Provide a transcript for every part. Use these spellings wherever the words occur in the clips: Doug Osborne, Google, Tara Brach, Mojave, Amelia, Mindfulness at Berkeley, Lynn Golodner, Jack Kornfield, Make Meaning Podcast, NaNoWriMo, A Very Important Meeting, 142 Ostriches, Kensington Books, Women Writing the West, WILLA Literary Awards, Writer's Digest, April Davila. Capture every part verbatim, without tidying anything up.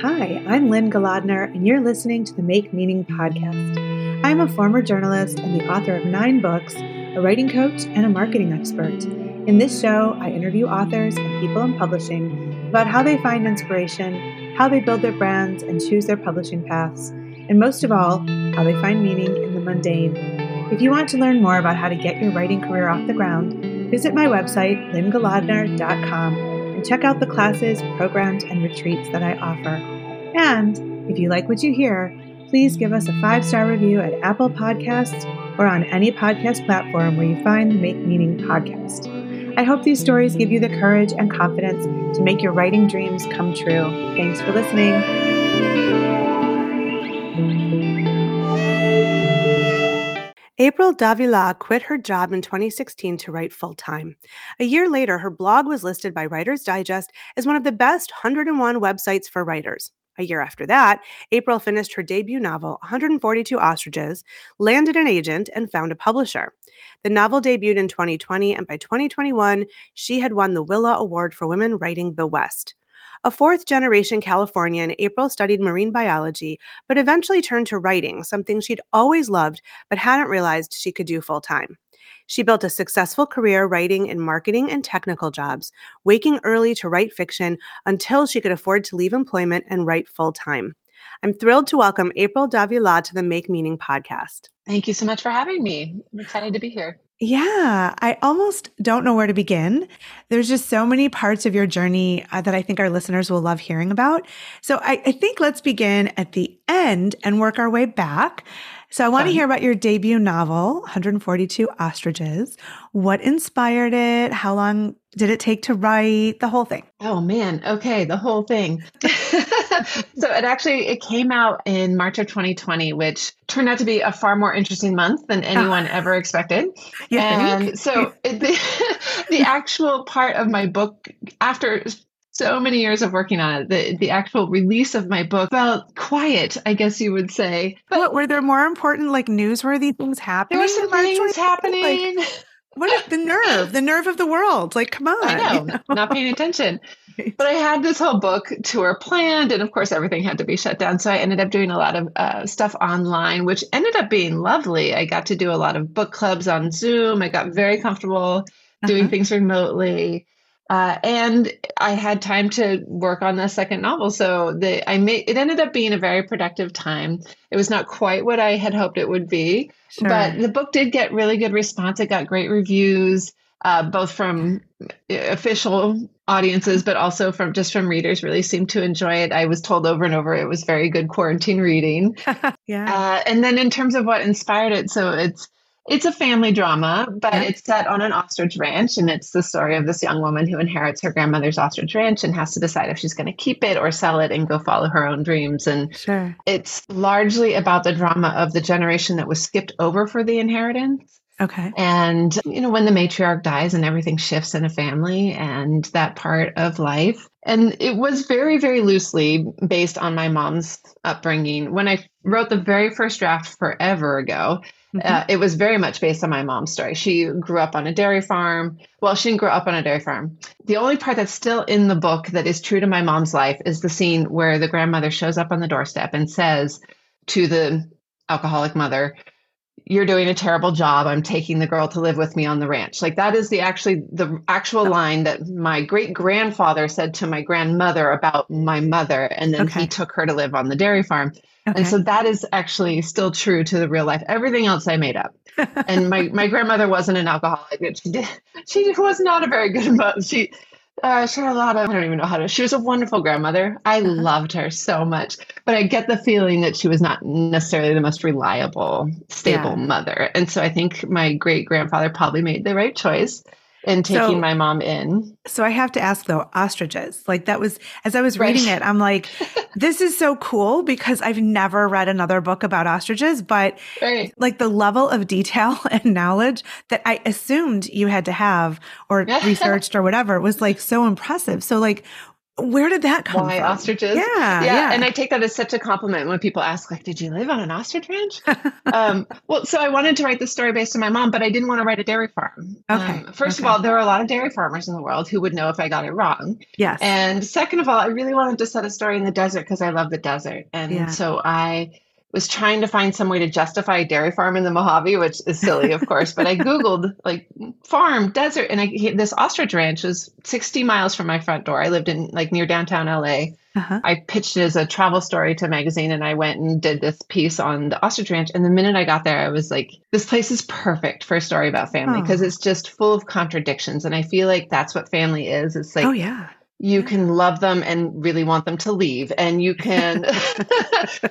Hi, I'm Lynn Golodner, and you're listening to the Make Meaning Podcast. I'm a former journalist and the author of nine books, a writing coach, and a marketing expert. In this show, I interview authors and people in publishing about how they find inspiration, how they build their brands and choose their publishing paths, and most of all, how they find meaning in the mundane. If you want to learn more about how to get your writing career off the ground, visit my website, lynn golodner dot com, and check out the classes, programs, and retreats that I offer. And if you like what you hear, please give us a five-star review at Apple Podcasts or on any podcast platform where you find the Make Meaning Podcast. I hope these stories give you the courage and confidence to make your writing dreams come true. Thanks for listening. April Davila quit her job in twenty sixteen to write full-time. A year later, her blog was listed by Writer's Digest as one of the best one hundred one websites for writers. A year after that, April finished her debut novel, one hundred forty-two Ostriches, landed an agent, and found a publisher. The novel debuted in twenty twenty, and by twenty twenty-one, she had won the WILLA Award for Women Writing the West. A fourth-generation Californian, April studied marine biology, but eventually turned to writing, something she'd always loved but hadn't realized she could do full-time. She built a successful career writing in marketing and technical jobs, waking early to write fiction until she could afford to leave employment and write full-time. I'm thrilled to welcome April Davila to the Make Meaning Podcast. Thank you so much for having me. I'm excited to be here. Yeah, I almost don't know where to begin. There's just so many parts of your journey uh, that I think our listeners will love hearing about. So I, I think let's begin at the end and work our way back. So I want to hear about your debut novel, one hundred forty-two Ostriches. What inspired it? How long did it take to write? The whole thing. Oh man, okay, the whole thing. So it actually, it came out in March of twenty twenty, which turned out to be a far more interesting month than anyone ever expected. You and think? So it, the, the actual part of my book, after so many years of working on it, the, the actual release of my book felt quiet, I guess you would say. But what, were there more important, like newsworthy things happening? There were some things happening. Like, what is the nerve, the nerve of the world? Like, come on. I know, you know? Not paying attention. But I had this whole book tour planned, and of course, everything had to be shut down. So I ended up doing a lot of uh, stuff online, which ended up being lovely. I got to do a lot of book clubs on Zoom. I got very comfortable doing uh-huh. things remotely. Uh, and I had time to work on the second novel. So the, I made, it ended up being a very productive time. It was not quite what I had hoped it would be, sure. But the book did get really good response. It got great reviews, uh, both from official audiences, but also from just from readers really seemed to enjoy it. I was told over and over, it was very good quarantine reading. yeah. Uh, and then in terms of what inspired it, so it's, It's a family drama, but it's set on an ostrich ranch, and it's the story of this young woman who inherits her grandmother's ostrich ranch and has to decide if she's going to keep it or sell it and go follow her own dreams. And sure. It's largely about the drama of the generation that was skipped over for the inheritance. Okay. And, you know, when the matriarch dies and everything shifts in a family and that part of life. And it was very, very loosely based on my mom's upbringing. When I wrote the very first draft forever ago, mm-hmm. uh, it was very much based on my mom's story. She grew up on a dairy farm. Well, she didn't grow up on a dairy farm. The only part that's still in the book that is true to my mom's life is the scene where the grandmother shows up on the doorstep and says to the alcoholic mother, "You're doing a terrible job. I'm taking the girl to live with me on the ranch." Like that is the actually the actual line that my great grandfather said to my grandmother about my mother. And then okay. he took her to live on the dairy farm. Okay. And so that is actually still true to the real life. Everything else I made up. And my, my grandmother wasn't an alcoholic. She did, she was not a very good mom. She, uh, she had a lot of, I don't even know how to, she was a wonderful grandmother. I uh-huh. loved her so much, but I get the feeling that she was not necessarily the most reliable, stable yeah. mother. And so I think my great grandfather probably made the right choice in taking so, my mom in. So I have to ask though, ostriches, like that was, as I was right. reading it, I'm like, this is so cool because I've never read another book about ostriches, but right. like the level of detail and knowledge that I assumed you had to have or researched or whatever was like so impressive. So like, Where did that come Why from? Why ostriches? Yeah, yeah, yeah. And I take that as such a compliment when people ask, like, did you live on an ostrich ranch? um, well, so I wanted to write this story based on my mom, but I didn't want to write a dairy farm. Okay. Um, first okay. of all, there are a lot of dairy farmers in the world who would know if I got it wrong. Yes. And second of all, I really wanted to set a story in the desert because I love the desert. And yeah. so I was trying to find some way to justify a dairy farm in the Mojave, which is silly, of course, but I Googled like farm, desert, and I, this ostrich ranch was sixty miles from my front door. I lived in like near downtown L A. Uh-huh. I pitched it as a travel story to a magazine, and I went and did this piece on the ostrich ranch. And the minute I got there, I was like, this place is perfect for a story about family because oh. it's just full of contradictions. And I feel like that's what family is. It's like, oh yeah. You can love them and really want them to leave, and you can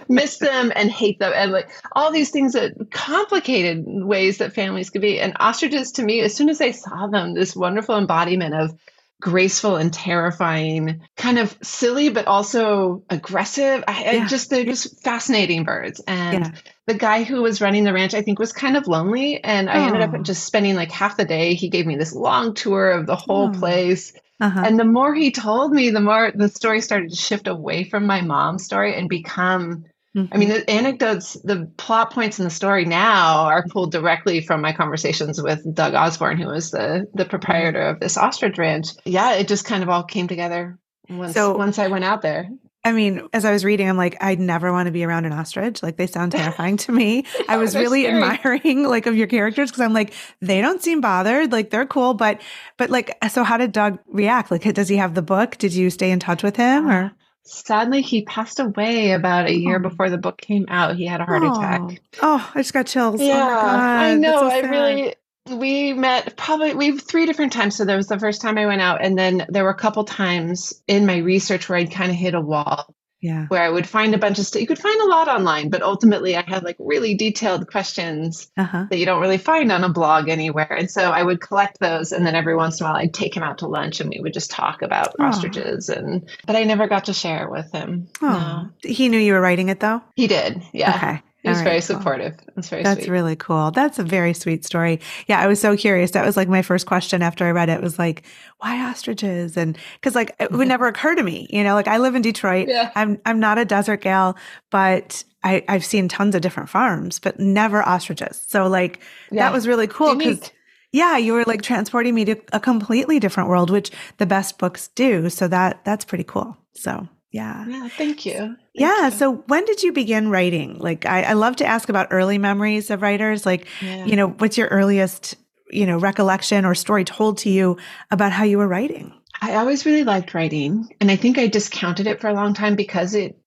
miss them and hate them, and like all these things that complicated ways that families could be. And ostriches, to me, as soon as I saw them, this wonderful embodiment of graceful and terrifying, kind of silly, but also aggressive. I, yeah. I just, they're just fascinating birds. And yeah. the guy who was running the ranch, I think, was kind of lonely. And I oh. ended up just spending like half the day. He gave me this long tour of the whole oh. place. Uh-huh. And the more he told me, the more the story started to shift away from my mom's story and become, mm-hmm. I mean, the anecdotes, the plot points in the story now are pulled directly from my conversations with Doug Osborne, who was the, the proprietor of this ostrich ranch. Yeah, it just kind of all came together once, so, once I went out there. I mean, as I was reading, I'm like, I'd never want to be around an ostrich. Like, they sound terrifying to me. yeah, I was really scary. admiring like of your characters because I'm like, they don't seem bothered. Like, they're cool. But, but like, so how did Doug react? Like, does he have the book? Did you stay in touch with him or? Uh, sadly, he passed away about a year oh. before the book came out. He had a heart oh. attack. Oh, I just got chills. Yeah, oh my God. I know. So I really... We met probably we've three different times. So there was the first time I went out, and then there were a couple times in my research where I'd kind of hit a wall. Yeah. Where I would find a bunch of stuff. You could find a lot online, but ultimately I had like really detailed questions uh-huh. that you don't really find on a blog anywhere. And so I would collect those, and then every once in a while I'd take him out to lunch, and we would just talk about oh. ostriches. And but I never got to share it with him. Oh. No. He knew you were writing it though? He did. Yeah. Okay. It was right, very supportive. Cool. It was very That's sweet. That's really cool. That's a very sweet story. Yeah, I was so curious. That was like my first question after I read it was like, why ostriches? And because like it would never occur to me, you know, like I live in Detroit. Yeah. I'm I'm not a desert gal, but I, I've seen tons of different farms, but never ostriches. So like yeah. that was really cool because yeah, you were like transporting me to a completely different world, which the best books do. So that that's pretty cool. So Yeah. Yeah. Thank you. Thank yeah. You. So when did you begin writing? Like, I, I love to ask about early memories of writers. Like, yeah. you know, what's your earliest, you know, recollection or story told to you about how you were writing? I always really liked writing. And I think I discounted it for a long time because it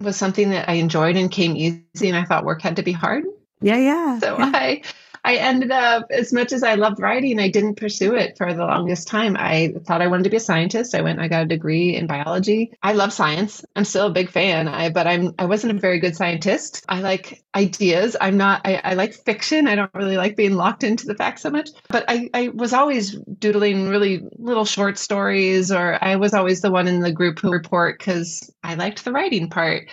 was something that I enjoyed and came easy. And I thought work had to be hard. Yeah. Yeah. So yeah. I, I ended up, as much as I loved writing, I didn't pursue it for the longest time. I thought I wanted to be a scientist. I went, I got a degree in biology. I love science. I'm still a big fan, I, but I'm, I wasn't a very good scientist. I like ideas. I'm not, I, I like fiction. I don't really like being locked into the facts so much, but I, I was always doodling really little short stories, or I was always the one in the group who report because I liked the writing part.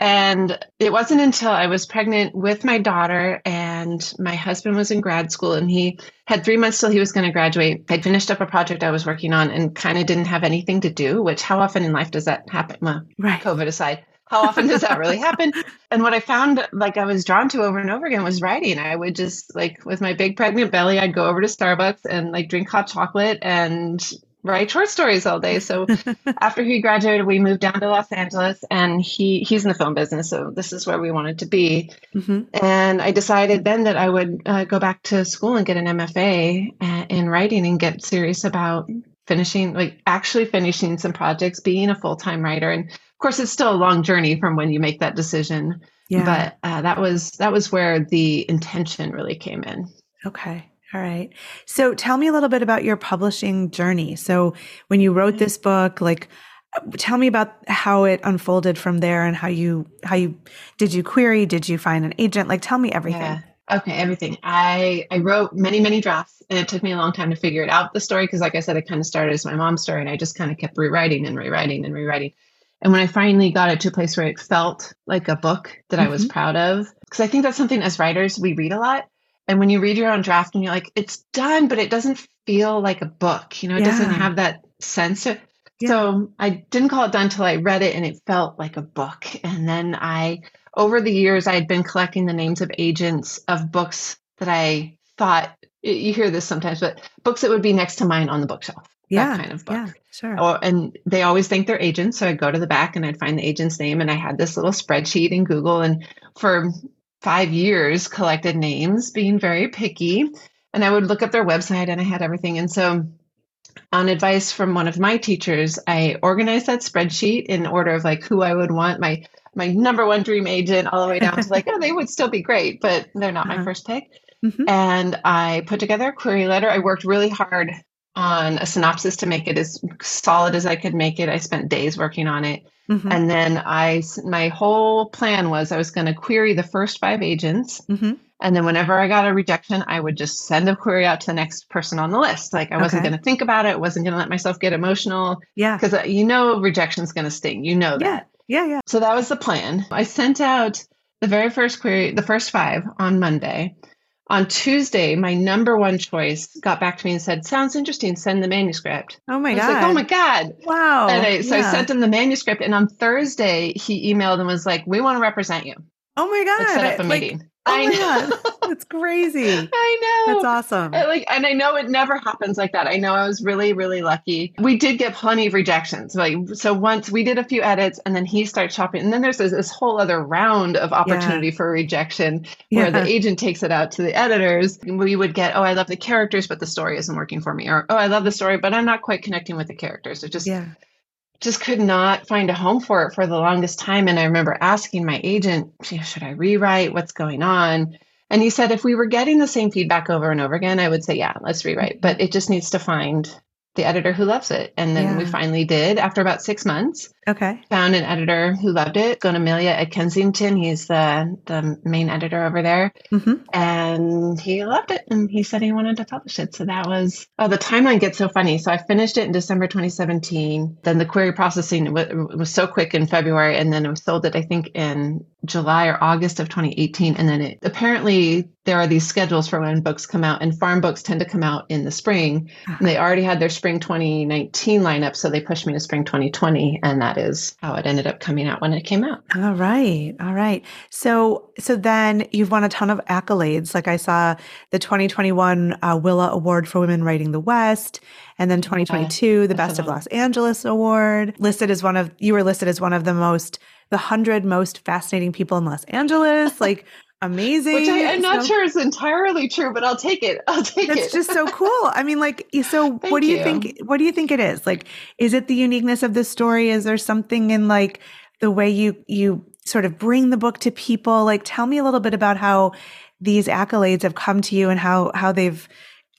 And it wasn't until I was pregnant with my daughter, and my husband was in grad school, and he had three months till he was going to graduate. I'd finished up a project I was working on and kind of didn't have anything to do, which how often in life does that happen? Well, right. COVID aside, how often does that really happen? And what I found like I was drawn to over and over again was writing. I would just like with my big pregnant belly, I'd go over to Starbucks and like drink hot chocolate and write short stories all day. So after he graduated, we moved down to Los Angeles, and he he's in the film business. So this is where we wanted to be. Mm-hmm. And I decided then that I would uh, go back to school and get an M F A uh, in writing and get serious about finishing, like actually finishing some projects, being a full-time writer. And of course, it's still a long journey from when you make that decision. Yeah. But uh, that was that was where the intention really came in. Okay. All right. So tell me a little bit about your publishing journey. So when you wrote this book, like tell me about how it unfolded from there and how you, how you, did you query? Did you find an agent? Like tell me everything. Yeah. Okay. Everything. I, I wrote many, many drafts, and it took me a long time to figure it out, the story. Cause like I said, it kind of started as my mom's story, and I just kind of kept rewriting and rewriting and rewriting. And when I finally got it to a place where it felt like a book that mm-hmm. I was proud of, cause I think that's something as writers, we read a lot. And when you read your own draft and you're like, it's done, but it doesn't feel like a book, you know, it yeah. doesn't have that sense of, Yeah. So I didn't call it done until I read it and it felt like a book. And then I, over the years, I had been collecting the names of agents of books that I thought, you hear this sometimes, but books that would be next to mine on the bookshelf. Yeah, that kind of book. Yeah, sure. Oh, and they always think they're agents. So I'd go to the back and I'd find the agent's name. And I had this little spreadsheet in Google and for five years collected names, being very picky. And I would look up their website and I had everything. And so on advice from one of my teachers, I organized that spreadsheet in order of like who I would want, my my number one dream agent, all the way down to like, oh, they would still be great, but they're not uh-huh. my first pick. Mm-hmm. And I put together a query letter. I worked really hard on a synopsis to make it as solid as I could make it. I spent days working on it. Mm-hmm. And then I, my whole plan was I was going to query the first five agents. Mm-hmm. And then whenever I got a rejection, I would just send a query out to the next person on the list. Like I wasn't okay. going to think about it. Wasn't going to let myself get emotional. Yeah. Because uh, you know, rejection's going to sting. You know that. Yeah. yeah. Yeah. So that was the plan. I sent out the very first query, the first five on Monday. On Tuesday, my number one choice got back to me and said, sounds interesting, send the manuscript. Oh my I was God. Like, oh my God. Wow. And I, so yeah. I sent him the manuscript. And on Thursday, he emailed and was like, we want to represent you. Oh my God. Let's set up a I, meeting. Like, oh I my know. God. That's crazy. I know. That's awesome. I, like, and I know it never happens like that. I know I was really, really lucky. We did get plenty of rejections. Like, so once we did a few edits and then he starts shopping and then there's this, this whole other round of opportunity yeah. for rejection where yeah. the agent takes it out to the editors. We would get, oh, I love the characters, but the story isn't working for me. Or, oh, I love the story, but I'm not quite connecting with the characters. It just, yeah. just could not find a home for it for the longest time. And I remember asking my agent, should I rewrite? What's going on? And he said, if we were getting the same feedback over and over again, I would say, yeah, let's rewrite. But it just needs to find the editor who loves it. And then yeah. we finally did after about six months. Okay. Found an editor who loved it. Going to Amelia at Kensington. He's the, the main editor over there. Mm-hmm. And he loved it. And he said he wanted to publish it. So that was, oh, the timeline gets so funny. So I finished it in December twenty seventeen. Then the query processing w- was so quick in February. And then it was sold it, I think, in July or August of twenty eighteen. And then it apparently there are these schedules for when books come out. And farm books tend to come out in the spring. Uh-huh. And they already had their spring twenty nineteen lineup. So they pushed me to spring twenty twenty. And that is how it ended up coming out when it came out. All right. All right. So, so then you've won a ton of accolades. Like I saw the twenty twenty-one uh, WILLA Award for Women Writing the West, and then twenty twenty-two, yeah, the Best of Los Angeles Award, listed as one of, you were listed as one of the most, the hundred most fascinating people in Los Angeles. Like, amazing. Which I, I'm not so, sure is entirely true, but I'll take it. I'll take that's it. It's just so cool. I mean, like, so what do you, you think, what do you think it is? Like, is it the uniqueness of this story? Is there something in like the way you, you sort of bring the book to people? Like, tell me a little bit about how these accolades have come to you and how, how they've,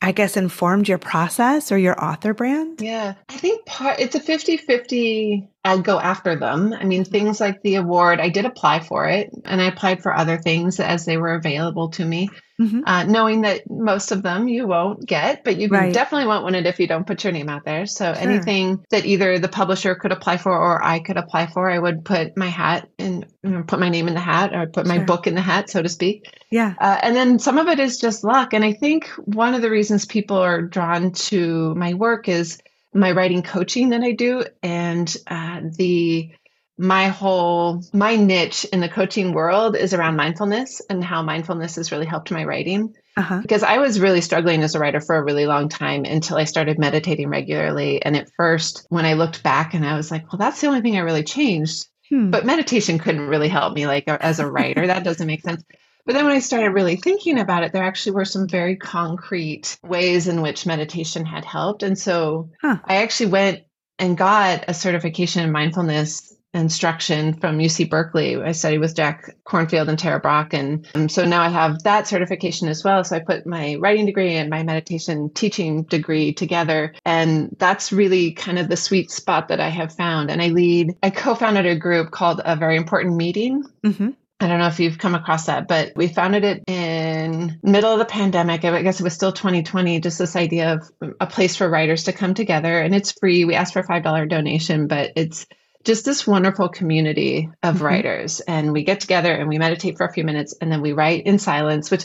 I guess, informed your process or your author brand. Yeah. I think part, it's a fifty-fifty. I'll go after them. I mean, things like the award, I did apply for it and I applied for other things as they were available to me, mm-hmm. uh, knowing that most of them you won't get, but you right. definitely won't win it if you don't put your name out there. So sure. anything that either the publisher could apply for or I could apply for, I would put my hat in, you know, put my name in the hat or put my sure. book in the hat, so to speak. Yeah. Uh, and then some of it is just luck. And I think one of the reasons people are drawn to my work is my writing coaching that I do and uh, the my whole, my niche in the coaching world is around mindfulness and how mindfulness has really helped my writing. Uh-huh. Because I was really struggling as a writer for a really long time until I started meditating regularly. And at first, when I looked back and I was like, well, that's the only thing I really changed. Hmm. But meditation couldn't really help me like as a writer. That doesn't make sense. But then when I started really thinking about it, there actually were some very concrete ways in which meditation had helped. And so huh. I actually went and got a certification in mindfulness instruction from U C Berkeley. I studied with Jack Kornfield and Tara Brach. And um, so now I have that certification as well. So I put my writing degree and my meditation teaching degree together. And that's really kind of the sweet spot that I have found. And I lead, I co-founded a group called A Very Important Meeting. Mm-hmm. I don't know if you've come across that, but we founded it in middle of the pandemic. I guess it was still twenty twenty, just this idea of a place for writers to come together. And it's free. We asked for a five dollar donation, but it's just this wonderful community of mm-hmm. writers. And we get together and we meditate for a few minutes and then we write in silence, which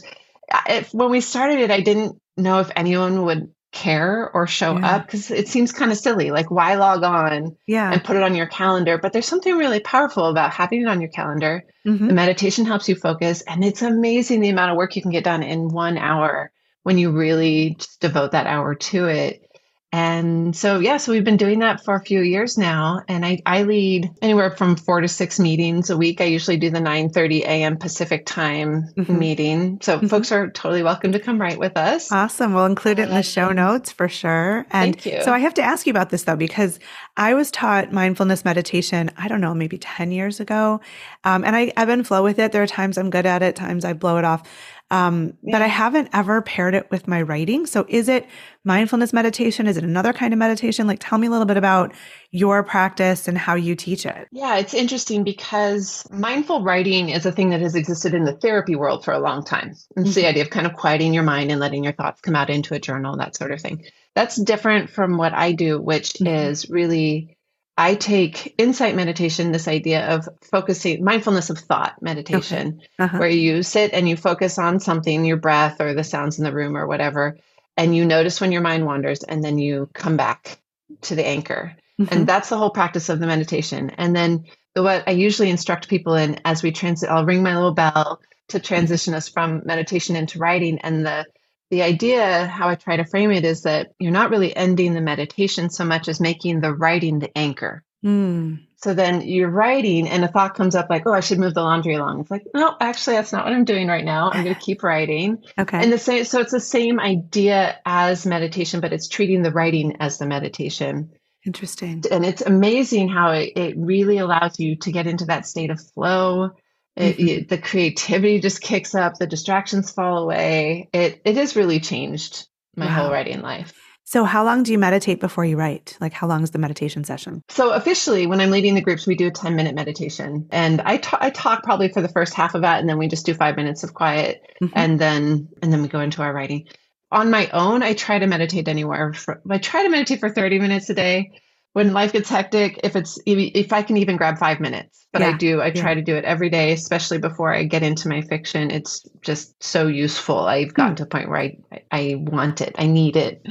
if, when we started it, I didn't know if anyone would care or show yeah. up, because it seems kind of silly. Like, why log on yeah. and put it on your calendar? But there's something really powerful about having it on your calendar. Mm-hmm. The meditation helps you focus. And it's amazing the amount of work you can get done in one hour when you really just devote that hour to it. And so, yeah, so we've been doing that for a few years now. And I, I lead anywhere from four to six meetings a week. I usually do the nine thirty a.m. Pacific time mm-hmm. meeting. So mm-hmm. folks are totally welcome to come write with us. Awesome. We'll include it in the show notes for sure. And thank you. So I have to ask you about this, though, because I was taught mindfulness meditation, I don't know, maybe ten years ago. Um, and I, I've been flow with it. There are times I'm good at it, times I blow it off. Um, yeah. But I haven't ever paired it with my writing. So is it mindfulness meditation? Is it another kind of meditation? Like, tell me a little bit about your practice and how you teach it. Yeah, it's interesting because mindful writing is a thing that has existed in the therapy world for a long time. And it's mm-hmm. the idea of kind of quieting your mind and letting your thoughts come out into a journal, that sort of thing. That's different from what I do, which mm-hmm. is really, I take insight meditation, this idea of focusing, mindfulness of thought meditation, okay. uh-huh. where you sit and you focus on something, your breath or the sounds in the room or whatever, and you notice when your mind wanders, and then you come back to the anchor. Mm-hmm. And that's the whole practice of the meditation. And then the, what I usually instruct people in as we transit, I'll ring my little bell to transition us from meditation into writing. And the The idea, how I try to frame it, is that you're not really ending the meditation so much as making the writing the anchor. Mm. So then you're writing and a thought comes up like, oh, I should move the laundry along. It's like, no, actually, that's not what I'm doing right now. I'm going to keep writing. Okay. And the same, so it's the same idea as meditation, but it's treating the writing as the meditation. Interesting. And it's amazing how it, it really allows you to get into that state of flow. It, it, the creativity just kicks up, the distractions fall away. It it has really changed my wow. whole writing life. So how long do you meditate before you write? Like, how long is the meditation session? So officially, when I'm leading the groups, we do a ten minute meditation. And I, ta- I talk probably for the first half of that, and then we just do five minutes of quiet. Mm-hmm. And then and then we go into our writing. On my own, I try to meditate anywhere. For, I try to meditate for thirty minutes a day. When life gets hectic, if it's if I can even grab five minutes, but yeah, I do, I try yeah. to do it every day, especially before I get into my fiction. It's just so useful. I've gotten mm. to a point where I, I want it, I need it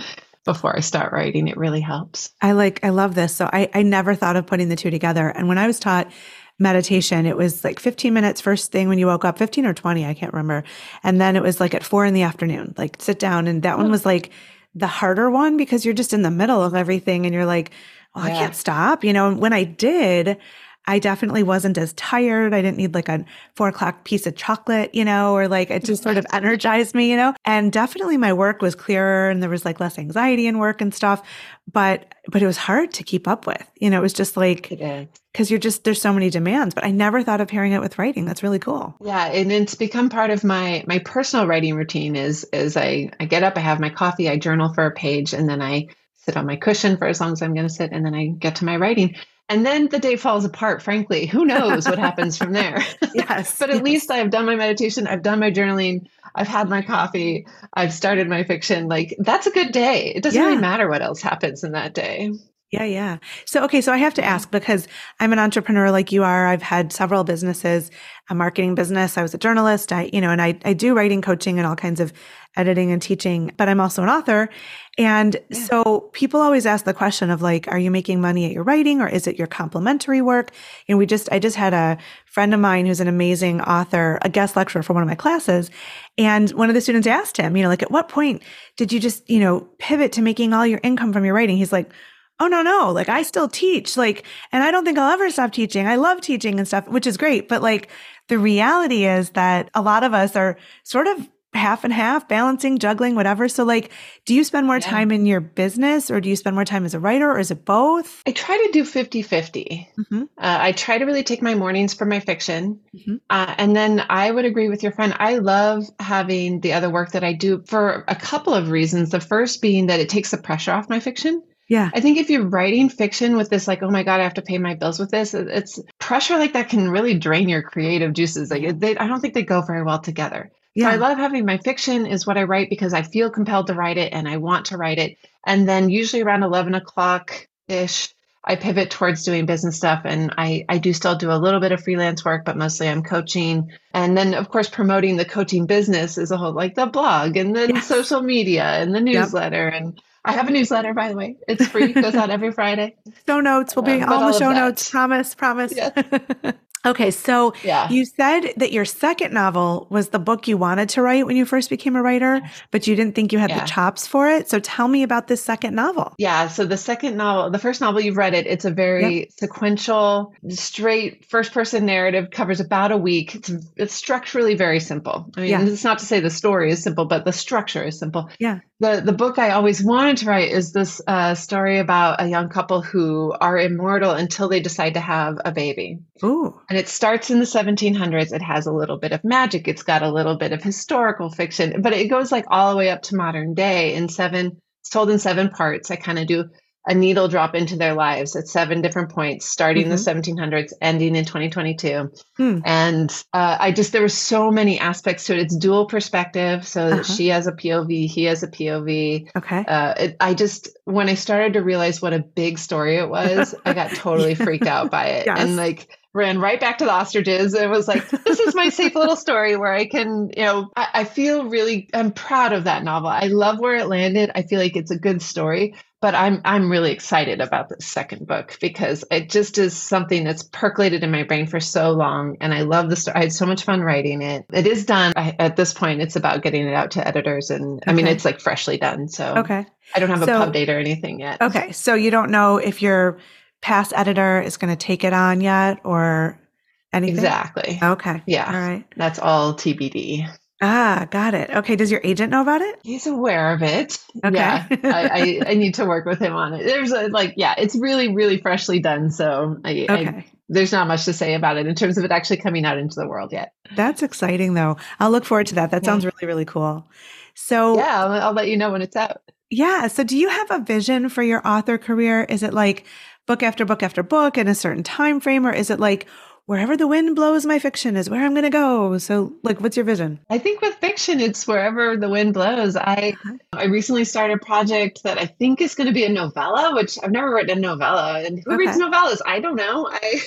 before I start writing. It really helps. I like, I love this. So I, I never thought of putting the two together. And when I was taught meditation, it was like fifteen minutes first thing when you woke up, fifteen or twenty, I can't remember. And then it was like at four in the afternoon, like sit down. And that one was like the harder one because you're just in the middle of everything and you're like, oh, yeah. I can't stop. You know, and when I did, I definitely wasn't as tired. I didn't need like a four o'clock piece of chocolate, you know, or like it just sort of energized me, you know, and definitely my work was clearer and there was like less anxiety in work and stuff. But, but it was hard to keep up with, you know, it was just like, because you're just, there's so many demands, but I never thought of pairing it with writing. That's really cool. Yeah. And it's become part of my, my personal writing routine is, is I, I get up, I have my coffee, I journal for a page, and then I sit on my cushion for as long as I'm going to sit. And then I get to my writing, and then the day falls apart. Frankly, who knows what happens from there, Yes, but at yes. least I've done my meditation. I've done my journaling. I've had my coffee. I've started my fiction. Like, that's a good day. It doesn't yeah. really matter what else happens in that day. Yeah. Yeah. So, okay. So I have to ask, because I'm an entrepreneur like you are. I've had several businesses, a marketing business. I was a journalist. I, you know, and I, I do writing coaching and all kinds of editing and teaching, but I'm also an author. And yeah. so people always ask the question of like, are you making money at your writing, or is it your complementary work? And we just, I just had a friend of mine who's an amazing author, a guest lecturer for one of my classes. And one of the students asked him, you know, like, at what point did you just, you know, pivot to making all your income from your writing? He's like, oh, no, no. Like, I still teach, like, and I don't think I'll ever stop teaching. I love teaching and stuff, which is great. But like, the reality is that a lot of us are sort of half and half, balancing, juggling, whatever. So like, do you spend more yeah. time in your business, or do you spend more time as a writer, or is it both? I try to do fifty-fifty. Mm-hmm. Uh, I try to really take my mornings for my fiction. Mm-hmm. Uh, and then I would agree with your friend. I love having the other work that I do for a couple of reasons. The first being that it takes the pressure off my fiction. Yeah. I think if you're writing fiction with this, like, oh my God, I have to pay my bills with this, it's pressure like that can really drain your creative juices. Like, they, I don't think they go very well together. Yeah. So I love having my fiction is what I write because I feel compelled to write it and I want to write it. And then usually around eleven o'clock ish, I pivot towards doing business stuff, and I, I do still do a little bit of freelance work, but mostly I'm coaching. And then, of course, promoting the coaching business is a whole, like the blog and then yes. social media and the newsletter. Yep. And I have a newsletter, by the way. It's free. It goes out every Friday. Show notes will be um, all the show notes. Promise, promise. Yes. Okay. So yeah. you said that your second novel was the book you wanted to write when you first became a writer, but you didn't think you had yeah. the chops for it. So tell me about this second novel. Yeah. So the second novel, the first novel, you've read it. It's a very yep. sequential, straight first person narrative, covers about a week. It's, it's structurally very simple. I mean, yeah. it's not to say the story is simple, but the structure is simple. Yeah. The the book I always wanted to write is this uh, story about a young couple who are immortal until they decide to have a baby. Ooh. And it starts in the seventeen hundreds. It has a little bit of magic. It's got a little bit of historical fiction, but it goes like all the way up to modern day in seven, it's told in seven parts. I kind of do a needle drop into their lives at seven different points, starting mm-hmm. in the seventeen hundreds, ending in twenty twenty-two. Hmm. And uh, I just, there were so many aspects to it. It's dual perspective. So uh-huh. she has a P O V, he has a P O V. Okay. Uh, it, I just, when I started to realize what a big story it was, I got totally freaked out by it. Yes. And like, ran right back to the ostriches. It was like, this is my safe little story where I can, you know, I, I feel really, I'm proud of that novel. I love where it landed. I feel like it's a good story, but I'm, I'm really excited about this second book because it just is something that's percolated in my brain for so long. And I love the story. I had so much fun writing it. It is done I, at this point. It's about getting it out to editors. And okay. I mean, it's like freshly done. So okay. I don't have so, a pub date or anything yet. Okay. So you don't know if you're past editor is going to take it on yet or anything? Exactly. Okay. Yeah. All right. That's all T B D. Ah, got it. Okay. Does your agent know about it? He's aware of it. Okay. Yeah. I, I, I need to work with him on it. There's a, like, yeah, it's really, really freshly done. So I, okay. I, there's not much to say about it in terms of it actually coming out into the world yet. That's exciting though. I'll look forward to that. That yeah. sounds really, really cool. So yeah, I'll, I'll let you know when it's out. Yeah. So do you have a vision for your author career? Is it like book after book after book in a certain time frame? Or is it like, wherever the wind blows, my fiction is where I'm going to go? So like, what's your vision? I think with fiction, it's wherever the wind blows. I I recently started a project that I think is going to be a novella, which I've never written a novella. And who okay. reads novellas? I don't know. I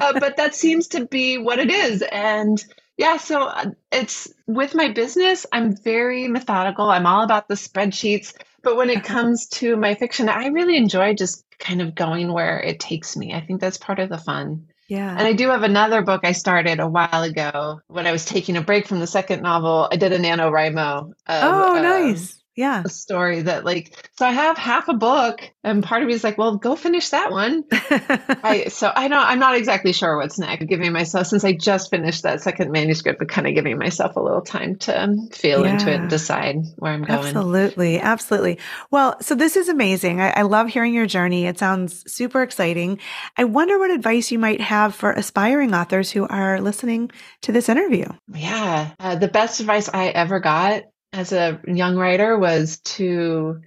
uh, but that seems to be what it is. And yeah, so it's with my business, I'm very methodical. I'm all about the spreadsheets. But when it comes to my fiction, I really enjoy just kind of going where it takes me. I think that's part of the fun. Yeah. And I do have another book I started a while ago when I was taking a break from the second novel. I did a NaNoWriMo. Oh, um, nice. Yeah. A story that like, so I have half a book and part of me is like, well, go finish that one. I, so I don't, I'm not exactly sure what's next. I'm giving myself, since I just finished that second manuscript, but kind of giving myself a little time to feel yeah. into it and decide where I'm going. Absolutely. Absolutely. Well, so this is amazing. I, I love hearing your journey. It sounds super exciting. I wonder what advice you might have for aspiring authors who are listening to this interview. Yeah. Uh, the best advice I ever got as a young writer was to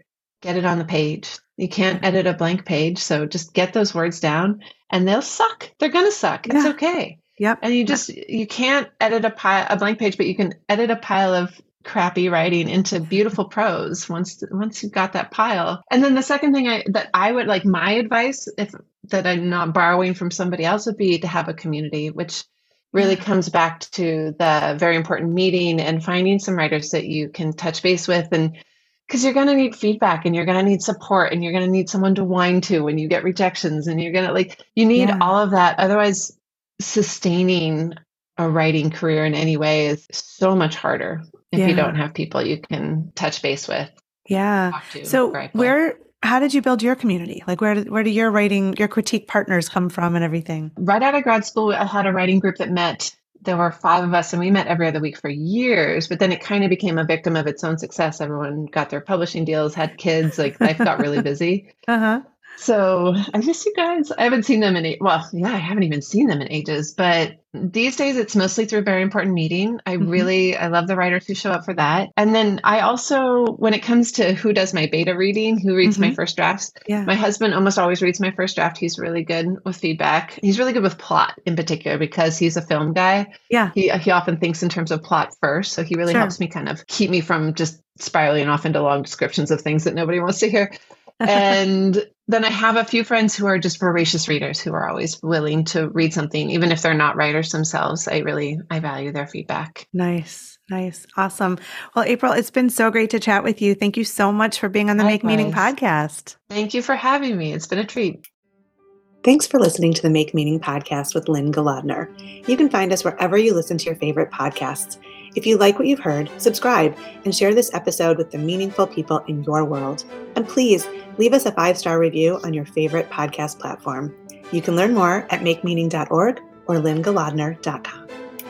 get it on the page. You can't edit a blank page. So just get those words down and they'll suck. They're going to suck. It's yeah. okay. Yep. And you just, you can't edit a pile, a blank page, but you can edit a pile of crappy writing into beautiful prose once, once you've got that pile. And then the second thing I, that I would like, my advice if that I'm not borrowing from somebody else would be to have a community, which really comes back to the very important meeting and finding some writers that you can touch base with. And because you're going to need feedback and you're going to need support and you're going to need someone to whine to when you get rejections and you're going to like, you need yeah. all of that. Otherwise, sustaining a writing career in any way is so much harder if yeah. you don't have people you can touch base with. Yeah. To, so right where... How did you build your community? Like where did, where do your writing, your critique partners come from and everything? Right out of grad school, I had a writing group that met. There were five of us and we met every other week for years, but then it kind of became a victim of its own success. Everyone got their publishing deals, had kids, like life got really busy. Uh-huh. So I miss you guys. I haven't seen them in, well, yeah, I haven't even seen them in ages, but these days it's mostly through a very important meeting. I mm-hmm. really, I love the writers who show up for that. And then I also, when it comes to who does my beta reading, who reads mm-hmm. my first drafts, yeah. my husband almost always reads my first draft. He's really good with feedback. He's really good with plot in particular, because he's a film guy. Yeah. He, he often thinks in terms of plot first. So he really sure. helps me kind of keep me from just spiraling off into long descriptions of things that nobody wants to hear. And Then I have a few friends who are just voracious readers who are always willing to read something, even if they're not writers themselves. I really, I value their feedback. Nice. Nice. Awesome. Well, April, it's been so great to chat with you. Thank you so much for being on the Likewise. Make Meaning podcast. Thank you for having me. It's been a treat. Thanks for listening to the Make Meaning podcast with Lynn Golodner. You can find us wherever you listen to your favorite podcasts. If you like what you've heard, subscribe and share this episode with the meaningful people in your world. And please leave us a five-star review on your favorite podcast platform. You can learn more at make meaning dot org or lynn golodner dot com.